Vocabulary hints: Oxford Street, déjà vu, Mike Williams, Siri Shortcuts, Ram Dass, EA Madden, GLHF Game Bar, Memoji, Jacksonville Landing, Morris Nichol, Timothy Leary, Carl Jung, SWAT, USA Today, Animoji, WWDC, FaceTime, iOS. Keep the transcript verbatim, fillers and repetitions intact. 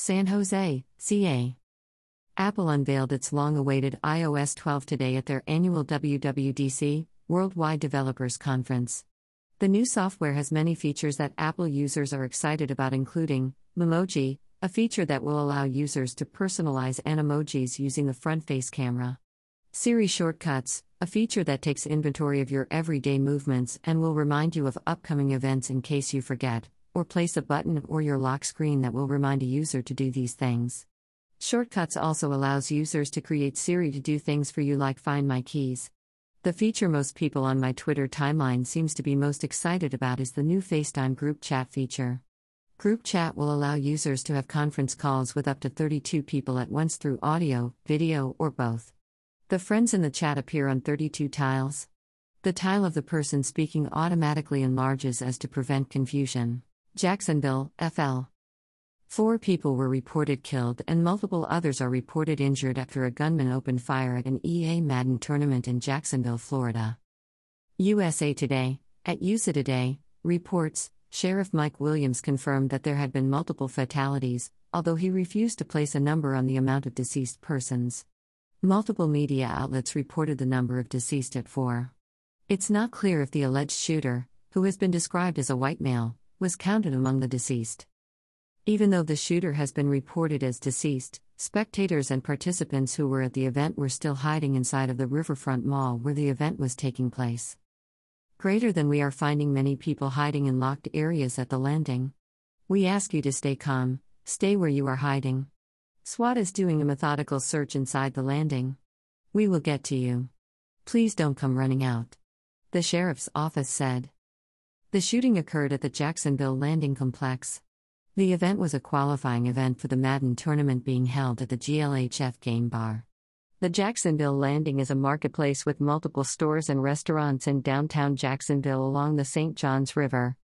San Jose, C A. Apple unveiled its long-awaited i O S twelve today at their annual W W D C, Worldwide Developers Conference. The new software has many features that Apple users are excited about, including Memoji, a feature that will allow users to personalize Animojis using the front face camera. Siri Shortcuts, a feature that takes inventory of your everyday movements and will remind you of upcoming events in case you forget, or place a button or your lock screen that will remind a user to do these things. Shortcuts also allows users to create Siri to do things for you, like find my keys. The feature most people on my Twitter timeline seems to be most excited about is the new FaceTime group chat feature. Group chat will allow users to have conference calls with up to thirty-two people at once through audio, video, or both. The friends in the chat appear on thirty-two tiles. The tile of the person speaking automatically enlarges as to prevent confusion. Jacksonville, F L. Four people were reported killed and multiple others are reported injured after a gunman opened fire at an E A Madden tournament in Jacksonville, Florida. U S A Today, at U S A Today, reports, Sheriff Mike Williams confirmed that there had been multiple fatalities, although he refused to place a number on the amount of deceased persons. Multiple media outlets reported the number of deceased at four. It's not clear if the alleged shooter, who has been described as a white male, was counted among the deceased. Even though the shooter has been reported as deceased, spectators and participants who were at the event were still hiding inside of the Riverfront Mall where the event was taking place. Greater than we are finding many people hiding in locked areas at the landing. We ask you to stay calm, stay where you are hiding. SWAT is doing a methodical search inside the landing. We will get to you. Please don't come running out. The sheriff's office said. The shooting occurred at the Jacksonville Landing complex. The event was a qualifying event for the Madden tournament being held at the G L H F Game Bar. The Jacksonville Landing is a marketplace with multiple stores and restaurants in downtown Jacksonville along the Saint Johns River.